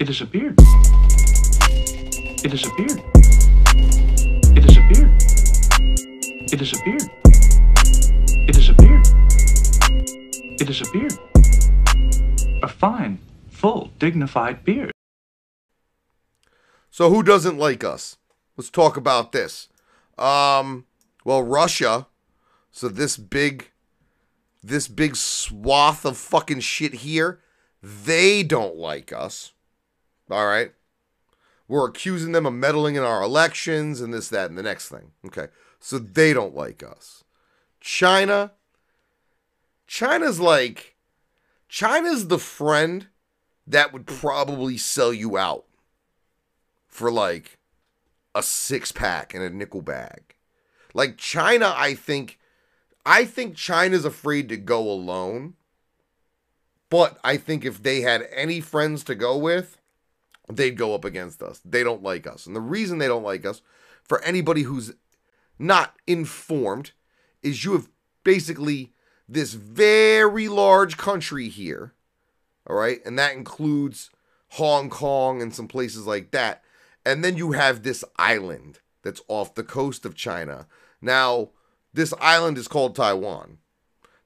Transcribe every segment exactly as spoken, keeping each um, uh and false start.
It disappeared. It disappeared. It disappeared. It disappeared. It disappeared. It disappeared. A fine, full, dignified beard. So who doesn't like us? Let's talk about this. Um, well, Russia. So this big, this big swath of fucking shit here, they don't like us. All right. We're accusing them of meddling in our elections and this, that, and the next thing. Okay. So they don't like us. China. China's like, China's the friend that would probably sell you out for like a six pack and a nickel bag. Like China, I think, I think China's afraid to go alone. But I think if they had any friends to go with, they'd go up against us. They don't like us. And the reason they don't like us, for anybody who's not informed, is you have basically this very large country here, all right? And that includes Hong Kong and some places like that. And then you have this island that's off the coast of China. Now, this island is called Taiwan.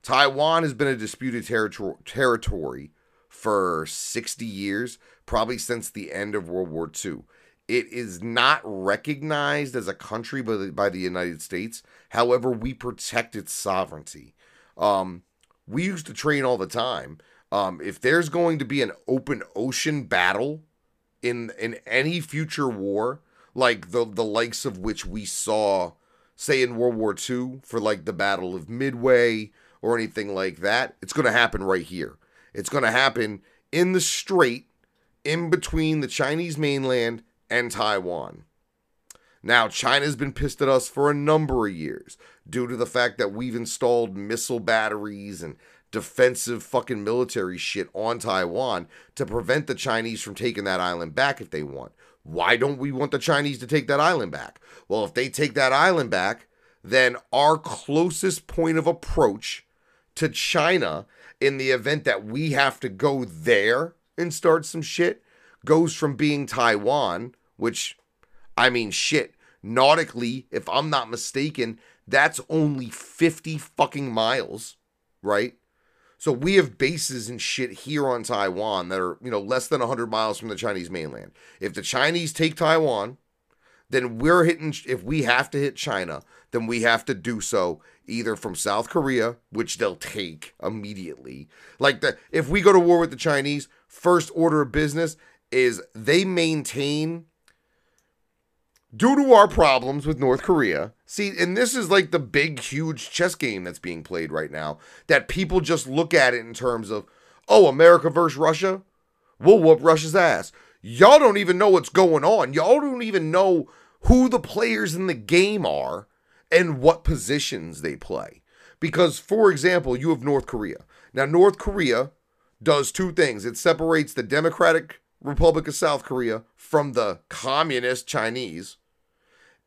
Taiwan has been a disputed territory, territory for sixty years, probably since the end of World War Two. It is not recognized as a country by the, by the United States. However, we protect its sovereignty. Um, we used to train all the time. Um, if there's going to be an open ocean battle in in any future war, like the, the likes of which we saw, say, in World War Two for like the Battle of Midway or anything like that, it's going to happen right here. It's going to happen in the strait in between the Chinese mainland and Taiwan. Now, China's been pissed at us for a number of years due to the fact that we've installed missile batteries and defensive fucking military shit on Taiwan to prevent the Chinese from taking that island back if they want. Why don't we want the Chinese to take that island back? Well, if they take that island back, then our closest point of approach to China in the event that we have to go there and start some shit goes from being Taiwan, which, I mean, shit, nautically, if I'm not mistaken, that's only fifty fucking miles, right? So we have bases and shit here on Taiwan that are, you know, less than one hundred miles from the Chinese mainland. If the Chinese take Taiwan, then we're hitting, if we have to hit China, then we have to do so either from South Korea, which they'll take immediately. Like, the, if we go to war with the Chinese, first order of business is they maintain, due to our problems with North Korea, see, and this is like the big, huge chess game that's being played right now, that people just look at it in terms of, oh, America versus Russia? We'll whoop Russia's ass. Y'all don't even know what's going on. Y'all don't even know who the players in the game are and what positions they play. Because, for example, you have North Korea. Now, North Korea does two things. It separates the Democratic Republic of South Korea from the communist Chinese,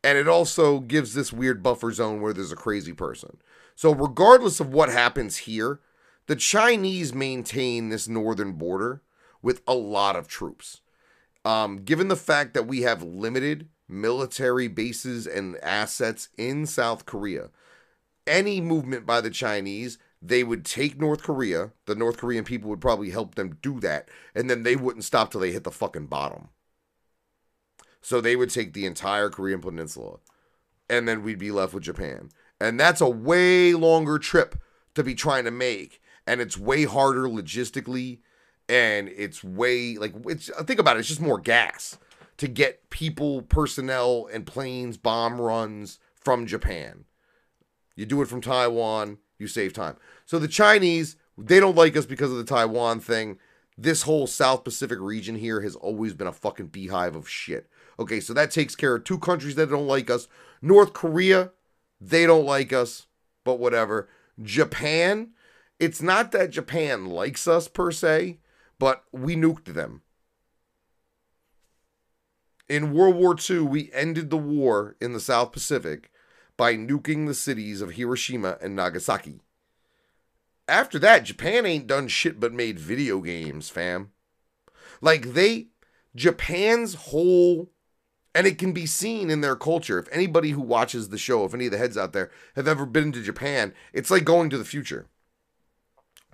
and it also gives this weird buffer zone where there's a crazy person. So regardless of what happens here, the Chinese maintain this northern border with a lot of troops. Um, given the fact that we have limited military bases and assets in South Korea, any movement by the Chinese, they would take North Korea. The North Korean people would probably help them do that, and then they wouldn't stop till they hit the fucking bottom. So they would take the entire Korean peninsula, and then we'd be left with Japan. And that's a way longer trip to be trying to make, and it's way harder logistically, and it's way, like, it's, think about it, it's just more gas to get people, personnel, and planes, bomb runs from Japan. You do it from Taiwan, you save time. So the Chinese, they don't like us because of the Taiwan thing. This whole South Pacific region here has always been a fucking beehive of shit. Okay, so that takes care of two countries that don't like us. North Korea, they don't like us, but whatever. Japan, it's not that Japan likes us per se, but we nuked them. In World War Two, we ended the war in the South Pacific by nuking the cities of Hiroshima and Nagasaki. After that, Japan ain't done shit but made video games, fam. Like, they Japan's whole, and it can be seen in their culture. If anybody who watches the show, if any of the heads out there have ever been to Japan, it's like going to the future.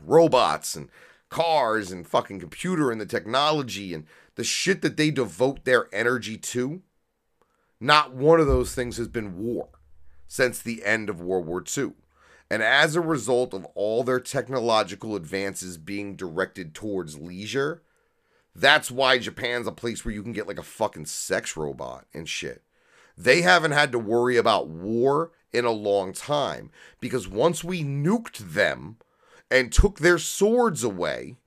Robots and cars and fucking computer and the technology and the shit that they devote their energy to. Not one of those things has been war since the end of World War Two. And as a result of all their technological advances being directed towards leisure, that's why Japan's a place where you can get like a fucking sex robot and shit. They haven't had to worry about war in a long time, because once we nuked them and took their swords away,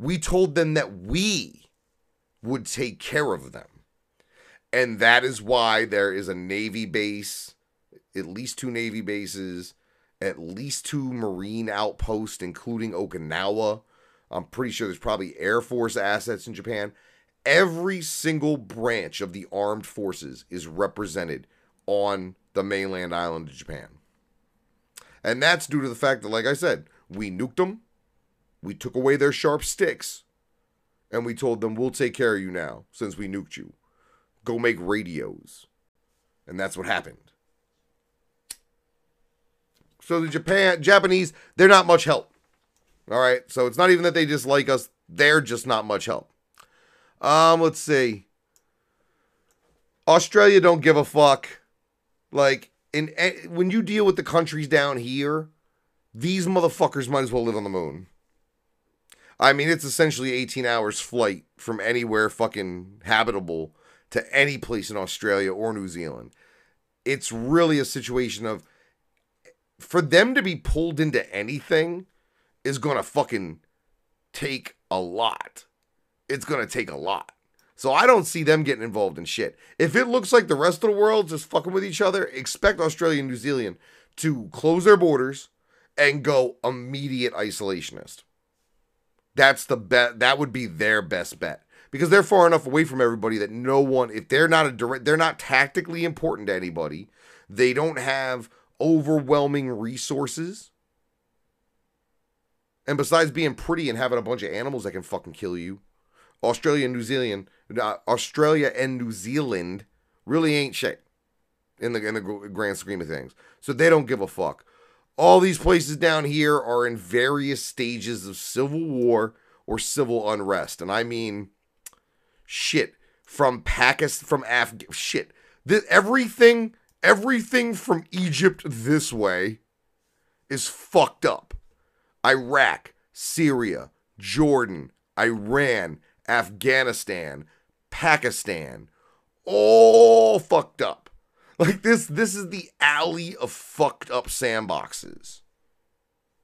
we told them that we would take care of them. And that is why there is a Navy base, at least two Navy bases, at least two Marine outposts, including Okinawa. I'm pretty sure there's probably Air Force assets in Japan. Every single branch of the armed forces is represented on the mainland island of Japan. And that's due to the fact that, like I said, we nuked them, we took away their sharp sticks, and we told them, we'll take care of you now since we nuked you. Go make radios. And that's what happened. So the Japan, Japanese, they're not much help. All right, so it's not even that they dislike us. They're just not much help. Um, let's see. Australia don't give a fuck. Like, in, in when you deal with the countries down here, these motherfuckers might as well live on the moon. I mean, it's essentially eighteen hours flight from anywhere fucking habitable to any place in Australia or New Zealand. It's really a situation of, for them to be pulled into anything is going to fucking take a lot. It's going to take a lot. So I don't see them getting involved in shit. If it looks like the rest of the world just fucking with each other, expect Australia and New Zealand to close their borders and go immediate isolationist. That's the bet. That would be their best bet, because they're far enough away from everybody that no one, if they're not a direct, they're not tactically important to anybody. They don't have overwhelming resources. And besides being pretty and having a bunch of animals that can fucking kill you, Australia and New Zealand, uh, Australia and New Zealand really ain't shit in the in the grand scheme of things. So they don't give a fuck. All these places down here are in various stages of civil war or civil unrest, and I mean, shit from Pakistan, from Afghanistan, shit, this, everything, everything from Egypt this way is fucked up. Iraq, Syria, Jordan, Iran, Afghanistan, Pakistan, all fucked up. Like this, this is the alley of fucked up sandboxes.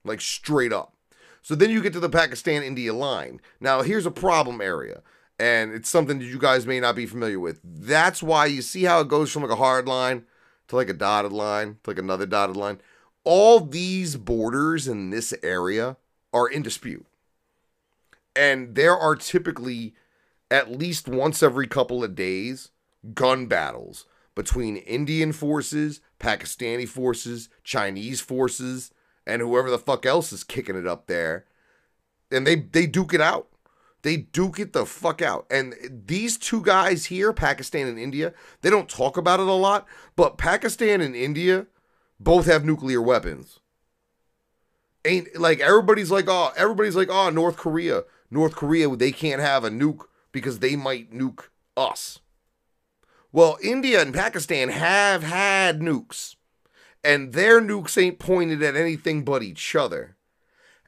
Like straight up. So then you get to the Pakistan-India line. Now here's a problem area, and it's something that you guys may not be familiar with. That's why you see how it goes from like a hard line to like a dotted line to like another dotted line. All these borders in this area are in dispute. And there are typically at least once every couple of days gun battles between Indian forces, Pakistani forces, Chinese forces, and whoever the fuck else is kicking it up there. And they, they duke it out. They duke it the fuck out. And these two guys here, Pakistan and India, they don't talk about it a lot, but Pakistan and India both have nuclear weapons. Ain't like everybody's like, oh, everybody's like, oh, North Korea, North Korea, they can't have a nuke because they might nuke us. Well, India and Pakistan have had nukes, and their nukes ain't pointed at anything but each other.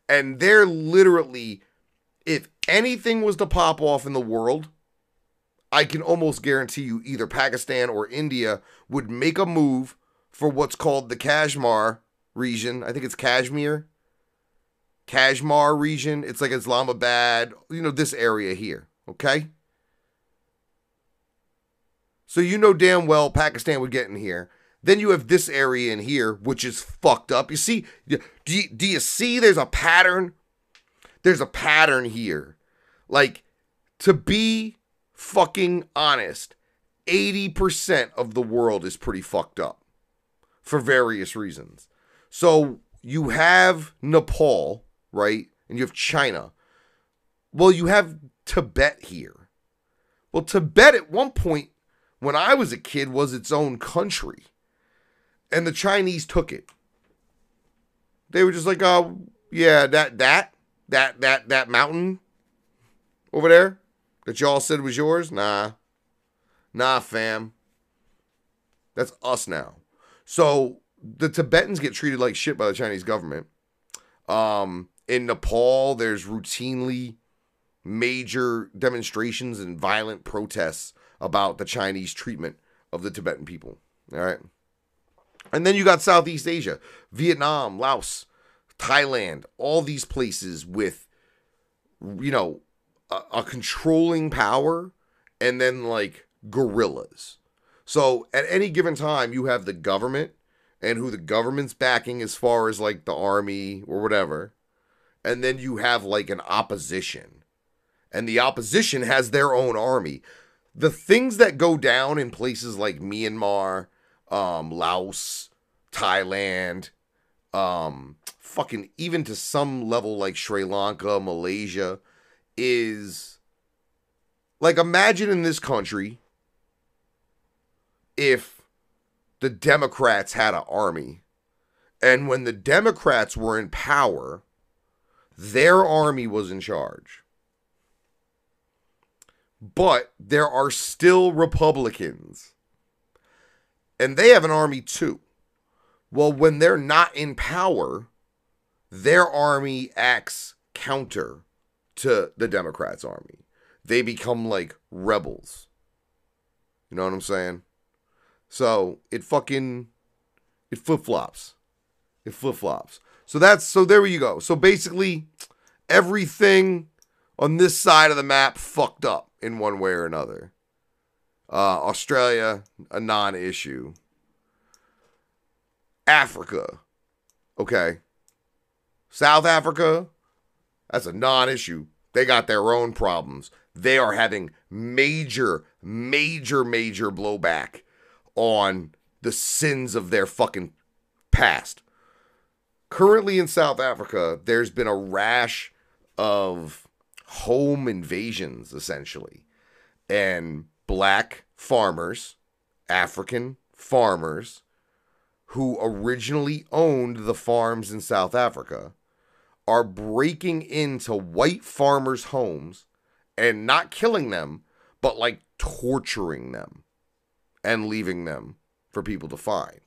And they're literally, if anything was to pop off in the world, I can almost guarantee you either Pakistan or India would make a move for what's called the Kashmir region. I think it's Kashmir. Kashmir region. It's like Islamabad. You know, this area here. Okay? So you know damn well Pakistan would get in here. Then you have this area in here, which is fucked up. You see? Do you, do you see there's a pattern? There's a pattern here. Like, to be fucking honest, eighty percent of the world is pretty fucked up for various reasons. So you have Nepal, right? And you have China. Well, you have Tibet here. Well, Tibet at one point, when I was a kid, was its own country. And the Chinese took it. They were just like, oh, yeah, that, that, that, that, that mountain over there that y'all said was yours? Nah. Nah, fam. That's us now. So the Tibetans get treated like shit by the Chinese government. Um, in Nepal, there's routinely major demonstrations and violent protests about the Chinese treatment of the Tibetan people. All right. And then you got Southeast Asia, Vietnam, Laos, Thailand, all these places with, you know, a, a controlling power and then like guerrillas. So at any given time, you have the government and who the government's backing as far as like the army or whatever. And then you have like an opposition, and the opposition has their own army. The things that go down in places like Myanmar, um, Laos, Thailand, um, fucking even to some level like Sri Lanka, Malaysia, is like, imagine in this country if the Democrats had an army, and when the Democrats were in power, their army was in charge. But there are still Republicans, and they have an army too. Well, when they're not in power, their army acts counter to the Democrats' army. They become like rebels. You know what I'm saying? So it fucking, it flip-flops. It flip-flops. So that's, so there you go. So basically everything on this side of the map fucked up in one way or another. Uh, Australia, a non-issue. Africa. Okay. South Africa, that's a non-issue. They got their own problems. They are having major, major, major blowback on the sins of their fucking past. Currently in South Africa, there's been a rash of home invasions, essentially. And black farmers, African farmers, who originally owned the farms in South Africa, are breaking into white farmers' homes and not killing them, but like torturing them and leaving them for people to find.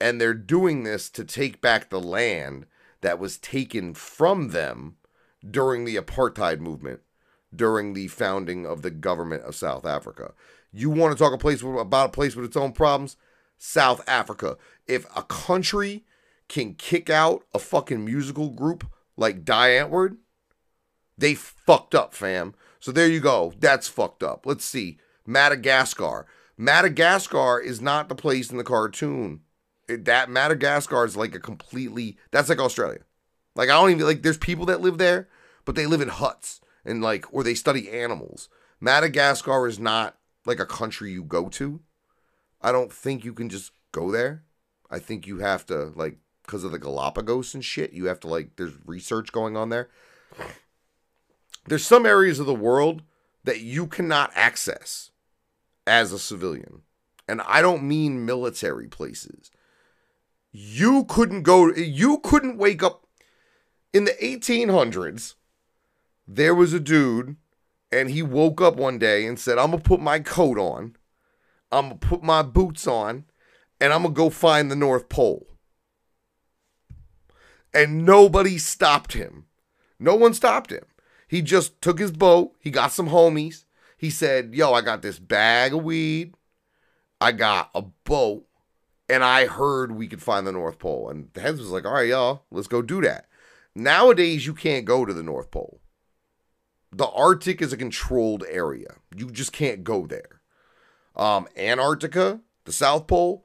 And they're doing this to take back the land that was taken from them during the apartheid movement, during the founding of the government of South Africa. You want to talk a place with, about a place with its own problems? South Africa. If a country can kick out a fucking musical group like Die Antwoord, they fucked up, fam. So there you go. That's fucked up. Let's see. Madagascar. Madagascar is not the place in the cartoon. It, that Madagascar is like a completely, that's like Australia. Like, I don't even, like, there's people that live there, but they live in huts and like, or they study animals. Madagascar is not like a country you go to. I don't think you can just go there. I think you have to, like, because of the Galapagos and shit, you have to, like, there's research going on there. There's some areas of the world that you cannot access as a civilian. And I don't mean military places. You couldn't go, you couldn't wake up. In the eighteen hundreds, there was a dude, and he woke up one day and said, I'm going to put my coat on, I'm going to put my boots on, and I'm going to go find the North Pole. And nobody stopped him. No one stopped him. He just took his boat. He got some homies. He said, yo, I got this bag of weed, I got a boat, and I heard we could find the North Pole. And the heads was like, all right, y'all, let's go do that. Nowadays, you can't go to the North Pole. The Arctic is a controlled area. You just can't go there. Um, Antarctica, the South Pole,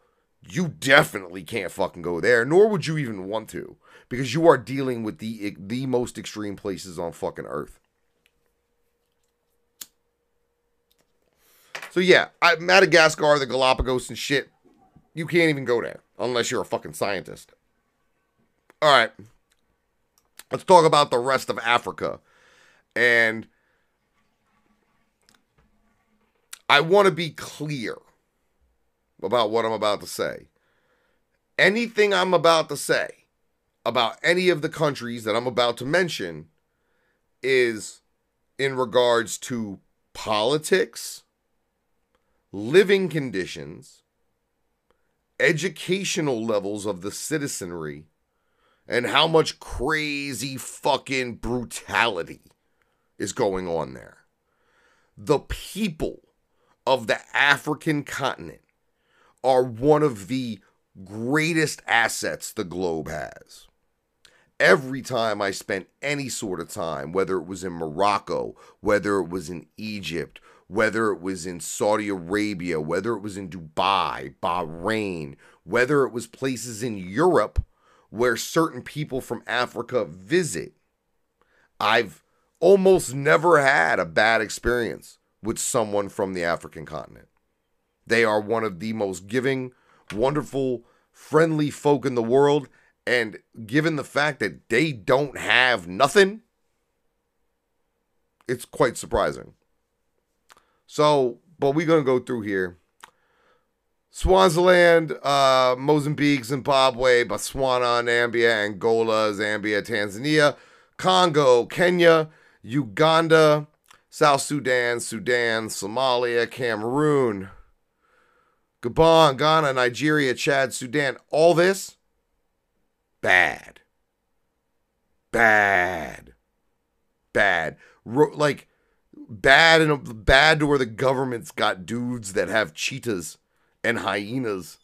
you definitely can't fucking go there, nor would you even want to, because you are dealing with the, the most extreme places on fucking Earth. So yeah, I, Madagascar, the Galapagos and shit, you can't even go there unless you're a fucking scientist. All right, let's talk about the rest of Africa. And I want to be clear about what I'm about to say. Anything I'm about to say about any of the countries that I'm about to mention is in regards to politics, living conditions, educational levels of the citizenry, and how much crazy fucking brutality is going on there. The people of the African continent are one of the greatest assets the globe has. Every time I spent any sort of time, whether it was in Morocco, whether it was in Egypt, whether it was in Saudi Arabia, whether it was in Dubai, Bahrain, whether it was places in Europe where certain people from Africa visit, I've almost never had a bad experience with someone from the African continent. They are one of the most giving, wonderful, friendly folk in the world. And given the fact that they don't have nothing, it's quite surprising. So, but we're going to go through here. Swaziland, uh, Mozambique, Zimbabwe, Botswana, Namibia, Angola, Zambia, Tanzania, Congo, Kenya, Uganda, South Sudan, Sudan, Somalia, Cameroon, Gabon, Ghana, Nigeria, Chad, Sudan, all this bad, bad, bad, Ro- like bad and a- bad to where the government's got dudes that have cheetahs and hyenas,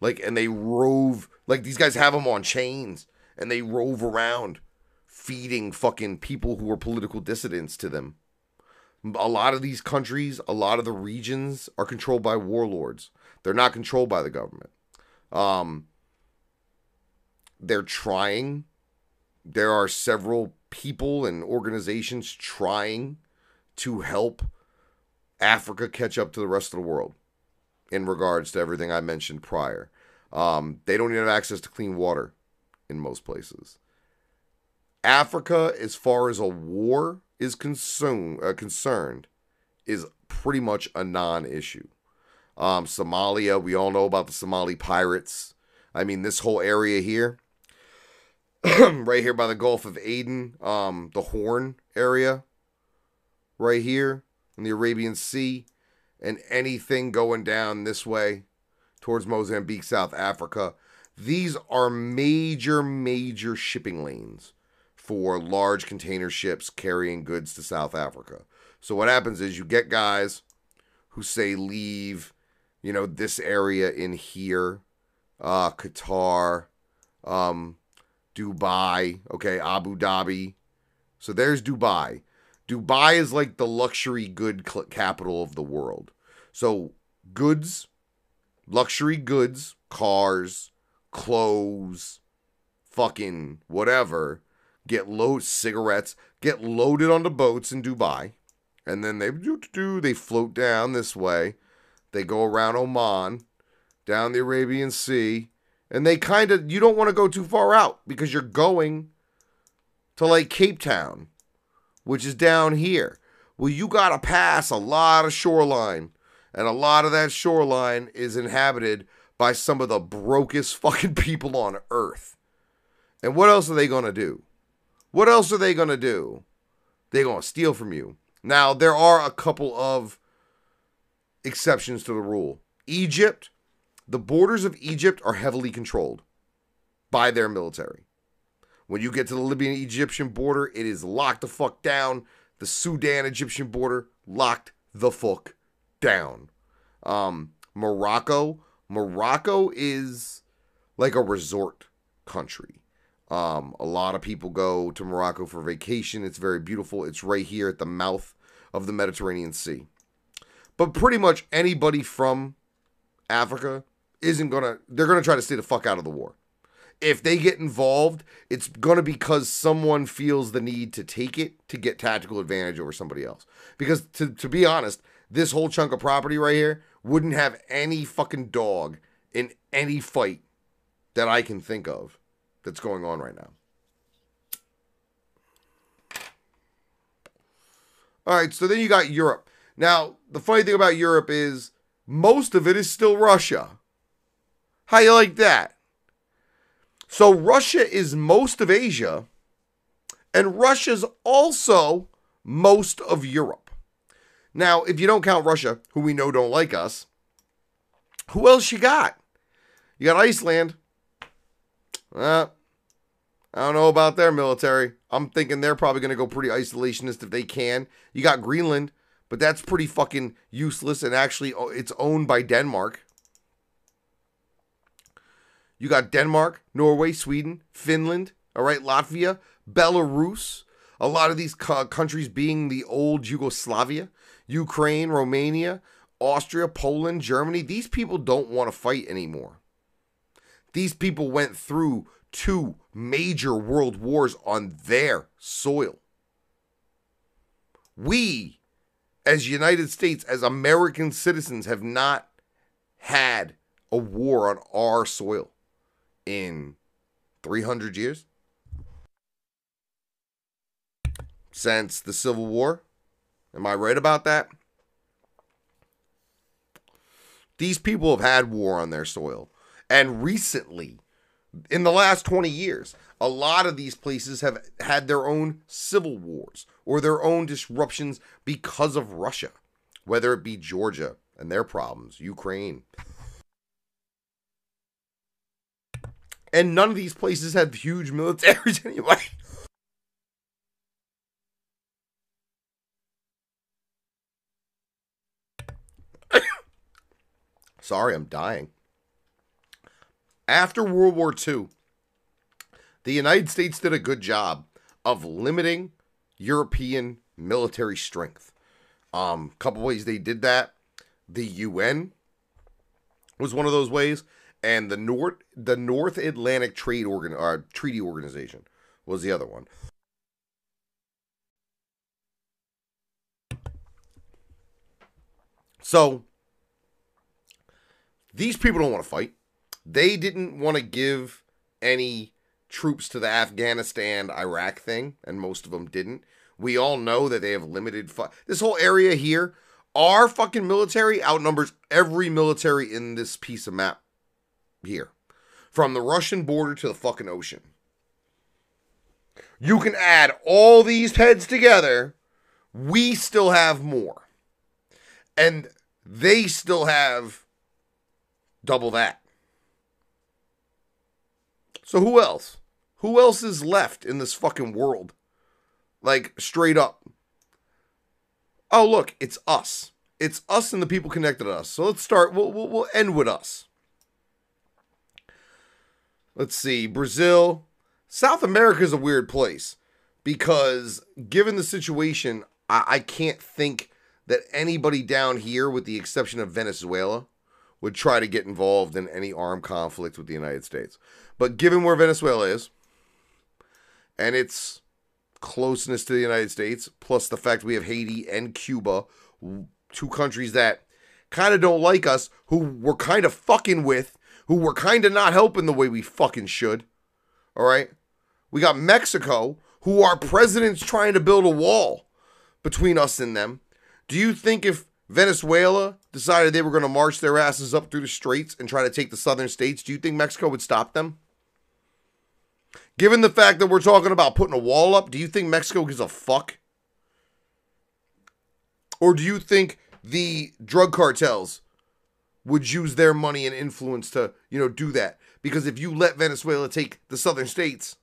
like, and they rove, like these guys have them on chains and they rove around feeding fucking people who are political dissidents to them. A lot of these countries, a lot of the regions are controlled by warlords. They're not controlled by the government. Um, They're trying. There are several people and organizations trying to help Africa catch up to the rest of the world in regards to everything I mentioned prior. Um, they don't even have access to clean water in most places. Africa, as far as a war is consume, uh, concerned, is pretty much a non-issue. Um, Somalia, we all know about the Somali pirates. I mean, this whole area here, right here by the Gulf of Aden, um, the Horn area, right here in the Arabian Sea, and anything going down this way towards Mozambique, South Africa. These are major, major shipping lanes for large container ships carrying goods to South Africa. So what happens is you get guys who say leave, you know, this area in here, uh, Qatar, um, Dubai, okay, Abu Dhabi. So there's Dubai. Dubai is like the luxury good capital of the world. So goods, luxury goods, cars, clothes, fucking whatever, get load, cigarettes, get loaded onto boats in Dubai. And then they do, do, they float down this way. They go around Oman, down the Arabian Sea, and they kind of, you don't want to go too far out because you're going to like Cape Town, which is down here. Well, you got to pass a lot of shoreline, and a lot of that shoreline is inhabited by some of the brokest fucking people on earth. And what else are they going to do? What else are they going to do? They're going to steal from you. Now, there are a couple of exceptions to the rule. Egypt. The borders of Egypt are heavily controlled by their military. When you get to the Libyan-Egyptian border, it is locked the fuck down. The Sudan-Egyptian border, locked the fuck down. Um, Morocco. Morocco is like a resort country. Um, a lot of people go to Morocco for vacation. It's very beautiful. It's right here at the mouth of the Mediterranean Sea. But pretty much anybody from Africa isn't going to, they're going to try to stay the fuck out of the war. If they get involved, it's going to be because someone feels the need to take it to get tactical advantage over somebody else. Because to, to be honest, this whole chunk of property right here wouldn't have any fucking dog in any fight that I can think of that's going on right now. All right, so then you got Europe. Now, the funny thing about Europe is most of it is still Russia. How you like that? So Russia is most of Asia, and Russia's also most of Europe. Now, if you don't count Russia, who we know don't like us, who else you got? You got Iceland. Uh, I don't know about their military. I'm thinking they're probably going to go pretty isolationist if they can. You got Greenland, but that's pretty fucking useless, and actually it's owned by Denmark. You got Denmark, Norway, Sweden, Finland, all right, Latvia, Belarus, a lot of these co countries being the old Yugoslavia, Ukraine, Romania, Austria, Poland, Germany. These people don't want to fight anymore. These people went through two major world wars on their soil. We, as United States, as American citizens, have not had a war on our soil in three hundred years. Since the Civil War. Am I right about that? These people have had war on their soil. And recently, in the last twenty years, a lot of these places have had their own civil wars or their own disruptions because of Russia, whether it be Georgia and their problems, Ukraine. And none of these places have huge militaries anyway. Sorry, I'm dying. After World War Two, the United States did a good job of limiting European military strength. Um, a couple ways they did that. The U N was one of those ways, and the North the North Atlantic Trade Organ uh, Treaty Organization was the other one. So these people don't want to fight. They didn't want to give any troops to the Afghanistan, Iraq thing, and most of them didn't. We all know that they have limited... This whole area here, our fucking military outnumbers every military in this piece of map here. From the Russian border to the fucking ocean. You can add all these heads together, we still have more. And they still have double that. So who else? Who else is left in this fucking world? Like, straight up. Oh, look, it's us. It's us and the people connected to us. So let's start. We'll, we'll, we'll end with us. Let's see. Brazil. South America is a weird place. Because given the situation, I, I can't think that anybody down here, with the exception of Venezuela, would try to get involved in any armed conflict with the United States. But given where Venezuela is, and its closeness to the United States, plus the fact we have Haiti and Cuba, two countries that kind of don't like us, who we're kind of fucking with, who we're kind of not helping the way we fucking should, all right? We got Mexico, who our president's trying to build a wall between us and them. Do you think if Venezuela decided they were going to march their asses up through the straits and try to take the southern states, do you think Mexico would stop them? Given the fact that we're talking about putting a wall up, do you think Mexico gives a fuck? Or do you think the drug cartels would use their money and influence to, you know, do that? Because if you let Venezuela take the southern states,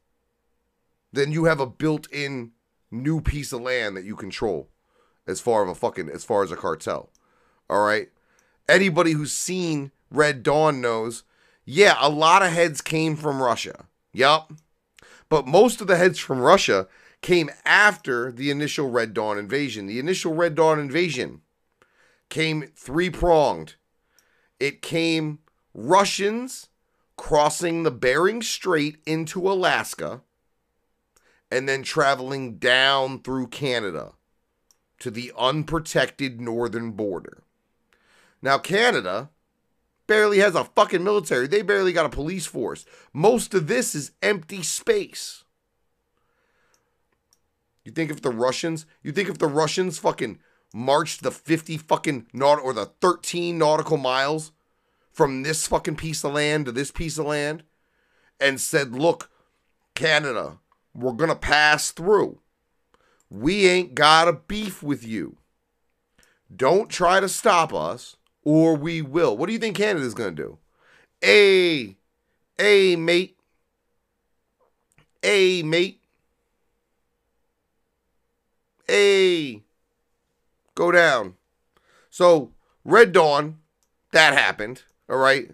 then you have a built-in new piece of land that you control. As far of a fucking, as far as a cartel, all right. Anybody who's seen Red Dawn knows. Yeah, a lot of heads came from Russia. Yup, but most of the heads from Russia came after the initial Red Dawn invasion. The initial Red Dawn invasion came three-pronged. It came Russians crossing the Bering Strait into Alaska, and then traveling down through Canada to the unprotected northern border. Now, Canada barely has a fucking military. They barely got a police force. Most of this is empty space. You think if the Russians, you think if the Russians fucking marched the fifty fucking naut or the thirteen nautical miles from this fucking piece of land to this piece of land and said, look, Canada, we're going to pass through. We ain't got a beef with you. Don't try to stop us or we will. What do you think Canada's going to do? Hey, hey, mate. Hey, mate. Hey, go down. So, Red Dawn, that happened, all right?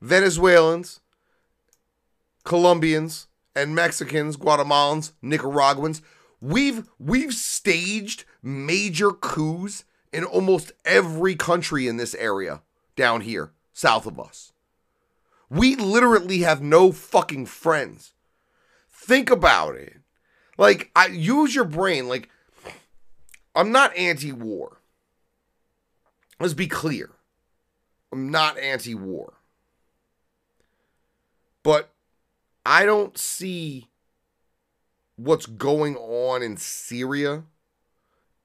Venezuelans, Colombians, and Mexicans, Guatemalans, Nicaraguans. We've, we've staged major coups in almost every country in this area down here, south of us. We literally have no fucking friends. Think about it. Like, I use your brain, like, I'm not anti-war. Let's be clear. I'm not anti-war. But I don't see what's going on in Syria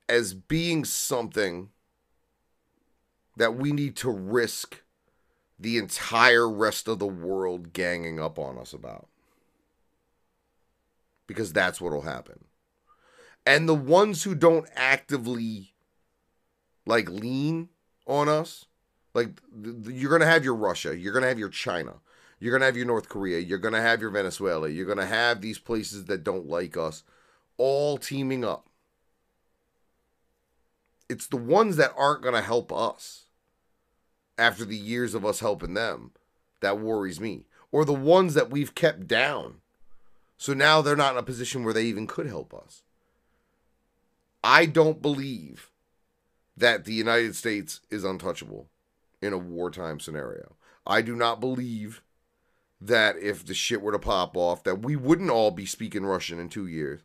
as being something that we need to risk the entire rest of the world ganging up on us about. Because that's what'll happen. And the ones who don't actively, like, lean on us, like, you're going to have your Russia, you're going to have your China, you're going to have your North Korea, you're going to have your Venezuela, you're going to have these places that don't like us all teaming up. It's the ones that aren't going to help us after the years of us helping them that worries me. Or the ones that we've kept down. So now they're not in a position where they even could help us. I don't believe that the United States is untouchable in a wartime scenario. I do not believe that if the shit were to pop off, that we wouldn't all be speaking Russian in two years.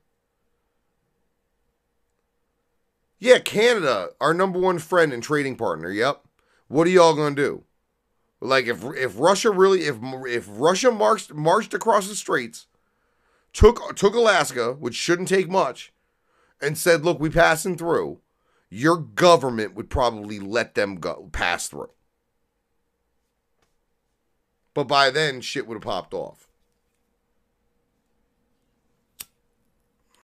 Yeah, Canada, our number one friend and trading partner, yep. What are y'all going to do? Like, if if Russia really, if if Russia marched, marched across the straits, took took Alaska, which shouldn't take much, and said, look, we passing through, your government would probably let them go pass through. But by then, shit would have popped off.